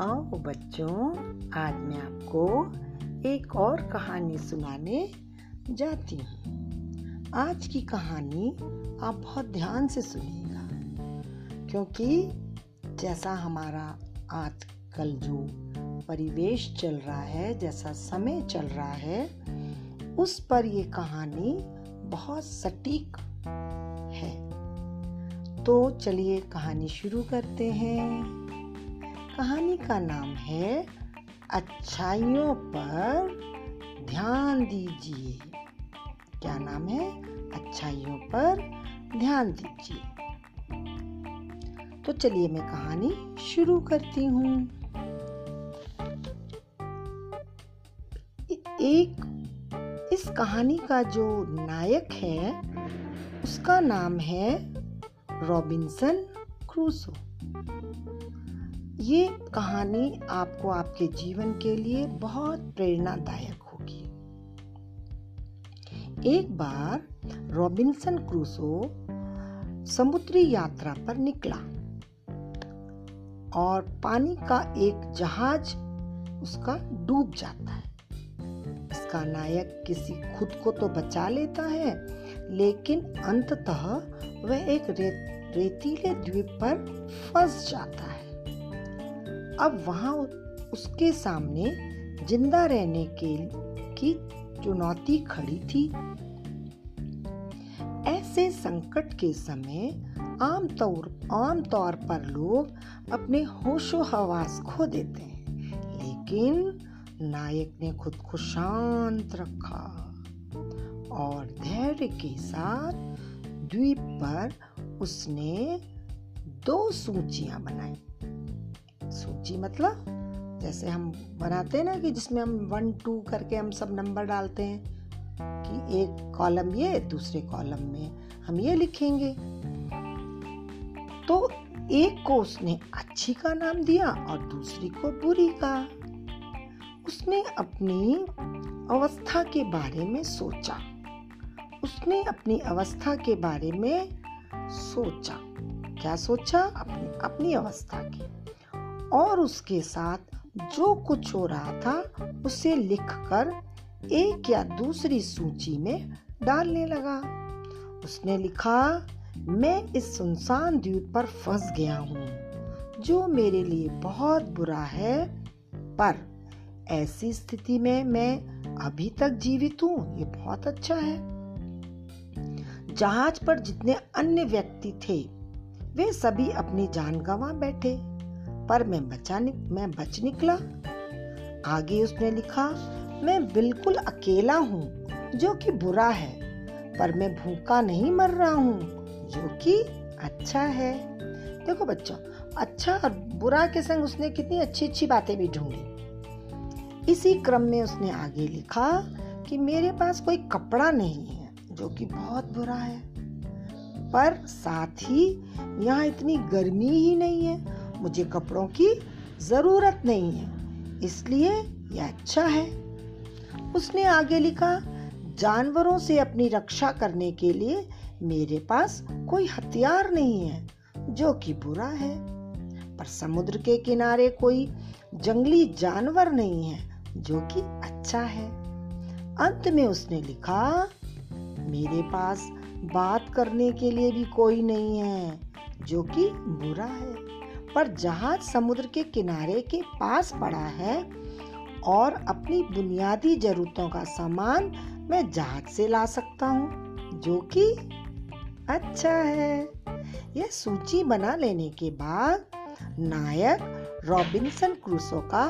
आओ बच्चों, आज मैं आपको एक और कहानी सुनाने जाती हूँ। आज की कहानी आप बहुत ध्यान से सुनिएगा, क्योंकि जैसा हमारा आजकल जो परिवेश चल रहा है, जैसा समय चल रहा है, उस पर ये कहानी बहुत सटीक है। तो चलिए कहानी शुरू करते हैं। कहानी का नाम है अच्छाइयों पर ध्यान दीजिए। क्या नाम है? अच्छाइयों पर ध्यान दीजिए। तो चलिए मैं कहानी शुरू करती हूँ। इस कहानी का जो नायक है उसका नाम है रॉबिन्सन क्रूसो। ये कहानी आपको आपके जीवन के लिए बहुत प्रेरणादायक होगी। एक बार रॉबिन्सन क्रूसो समुद्री यात्रा पर निकला और पानी का एक जहाज उसका डूब जाता है। इसका नायक किसी खुद को तो बचा लेता है, लेकिन अंततः वह एक रेतीले द्वीप पर फंस जाता है। अब वहां उसके सामने जिंदा रहने की चुनौती खड़ी थी। ऐसे संकट के समय आमतौर पर लोग अपने होशो हवास खो देते हैं, लेकिन नायक ने खुद को शांत रखा और धैर्य के साथ द्वीप पर उसने 2 सूचियां बनाई। सूची मतलब जैसे हम बनाते हैं ना, कि जिसमें हम 1, 2 करके हम सब नंबर डालते हैं, कि एक कॉलम ये, दूसरे कॉलम में हम ये लिखेंगे। तो एक को उसने अच्छी का नाम दिया और दूसरी को बुरी का। उसने अपनी अवस्था के बारे में सोचा। क्या सोचा? अपनी अवस्था की, और उसके साथ जो कुछ हो रहा था उसे लिखकर एक या दूसरी सूची में डालने लगा। उसने लिखा, मैं इस सुनसान द्वीप पर फंस गया हूँ, जो मेरे लिए बहुत बुरा है, पर ऐसी स्थिति में मैं अभी तक जीवित हूँ, ये बहुत अच्छा है। जहाज पर जितने अन्य व्यक्ति थे वे सभी अपनी जान गंवा बैठे, पर मैं बच निकला। आगे उसने लिखा, मैं बिल्कुल अकेला हूँ, जो कि बुरा है, पर मैं भूखा नहीं मर रहा हूँ, जो कि अच्छा है। देखो बच्चों, अच्छा और बुरा के संग उसने कितनी अच्छी अच्छी बातें भी ढूंढी। इसी क्रम में उसने आगे लिखा कि मेरे पास कोई कपड़ा नहीं है, जो कि बहुत बुरा है, पर साथ ही यहाँ इतनी गर्मी ही नहीं है, मुझे कपड़ों की ज़रूरत नहीं है, इसलिए यह अच्छा है। उसने आगे लिखा, जानवरों से अपनी रक्षा करने के लिए मेरे पास कोई हथियार नहीं है, जो कि बुरा है, पर समुद्र के किनारे कोई जंगली जानवर नहीं है, जो कि अच्छा है। अंत में उसने लिखा, मेरे पास बात करने के लिए भी कोई नहीं है, जो कि बुरा है, पर जहाज समुद्र के किनारे के पास पड़ा है और अपनी बुनियादी जरूरतों का सामान मैं जहाज से ला सकता हूँ, जो कि अच्छा है। यह सूची बना लेने के बाद नायक रॉबिन्सन क्रूसो का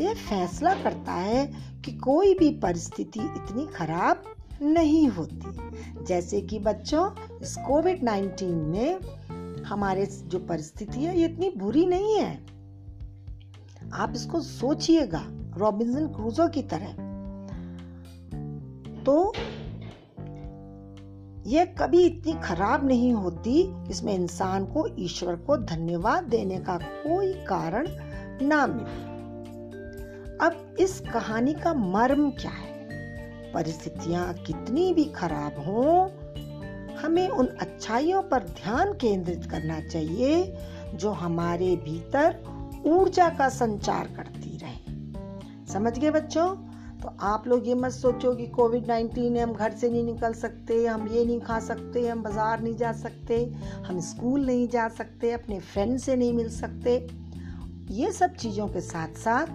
यह फैसला करता है कि कोई भी परिस्थिति इतनी खराब नहीं होती। जैसे कि बच्चों, इस कोविड-19 में हमारे जो परिस्थिति है ये इतनी बुरी नहीं है। आप इसको सोचिएगा रॉबिन्सन क्रूसो की तरह। तो यह कभी इतनी खराब नहीं होती, इसमें इंसान को ईश्वर को धन्यवाद देने का कोई कारण ना मिले। अब इस कहानी का मर्म क्या है? परिस्थितियां कितनी भी खराब हों, हमें उन अच्छाइयों पर ध्यान केंद्रित करना चाहिए जो हमारे भीतर ऊर्जा का संचार करती रहे। समझ गए बच्चों? तो आप लोग ये मत सोचो कि कोविड-19 है, हम घर से नहीं निकल सकते, हम ये नहीं खा सकते, हम बाज़ार नहीं जा सकते, हम स्कूल नहीं जा सकते, अपने फ्रेंड से नहीं मिल सकते। ये सब चीज़ों के साथ साथ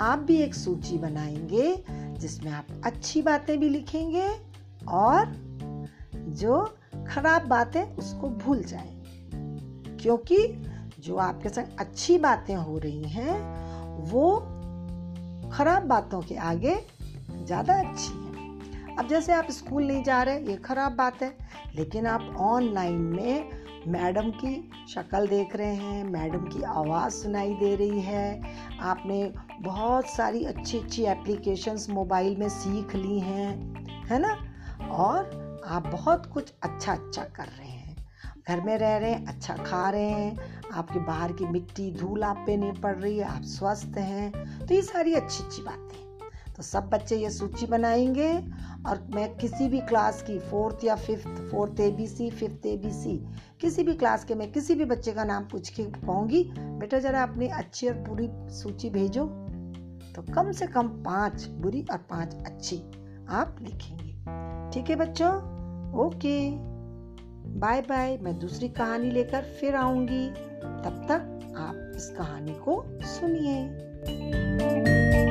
आप भी एक सूची बनाएंगे जिसमें आप अच्छी बातें भी लिखेंगे और जो खराब बातें उसको भूल जाएंगे, क्योंकि जो आपके साथ अच्छी बातें हो रही हैं वो खराब बातों के आगे ज़्यादा अच्छी है। अब जैसे आप स्कूल नहीं जा रहे, ये खराब बात है, लेकिन आप ऑनलाइन में मैडम की शक्ल देख रहे हैं, मैडम की आवाज़ सुनाई दे रही है, आपने बहुत सारी अच्छी अच्छी एप्लीकेशंस मोबाइल में सीख ली हैं, है ना, और आप बहुत कुछ अच्छा अच्छा कर रहे हैं। घर में रह रहे हैं, अच्छा खा रहे हैं, आपके बाहर की मिट्टी धूल आप पे नहीं पड़ रही है, आप स्वस्थ हैं, तो ये सारी अच्छी अच्छी बातें। तो सब बच्चे ये सूची बनाएंगे और मैं किसी भी क्लास की फोर्थ या fifth, fourth ABC, fifth ABC, किसी भी क्लास के मैं किसी भी बच्चे का नाम पूछ के कहूँगी, बेटा जरा अपनी अच्छी और पूरी सूची भेजो। तो कम से कम 5 बुरी और 5 अच्छी आप लिखेंगे। ठीक है बच्चों? Okay, bye bye. मैं दूसरी कहानी लेकर फिर आऊंगी, तब तक आप इस कहानी को सुनिए।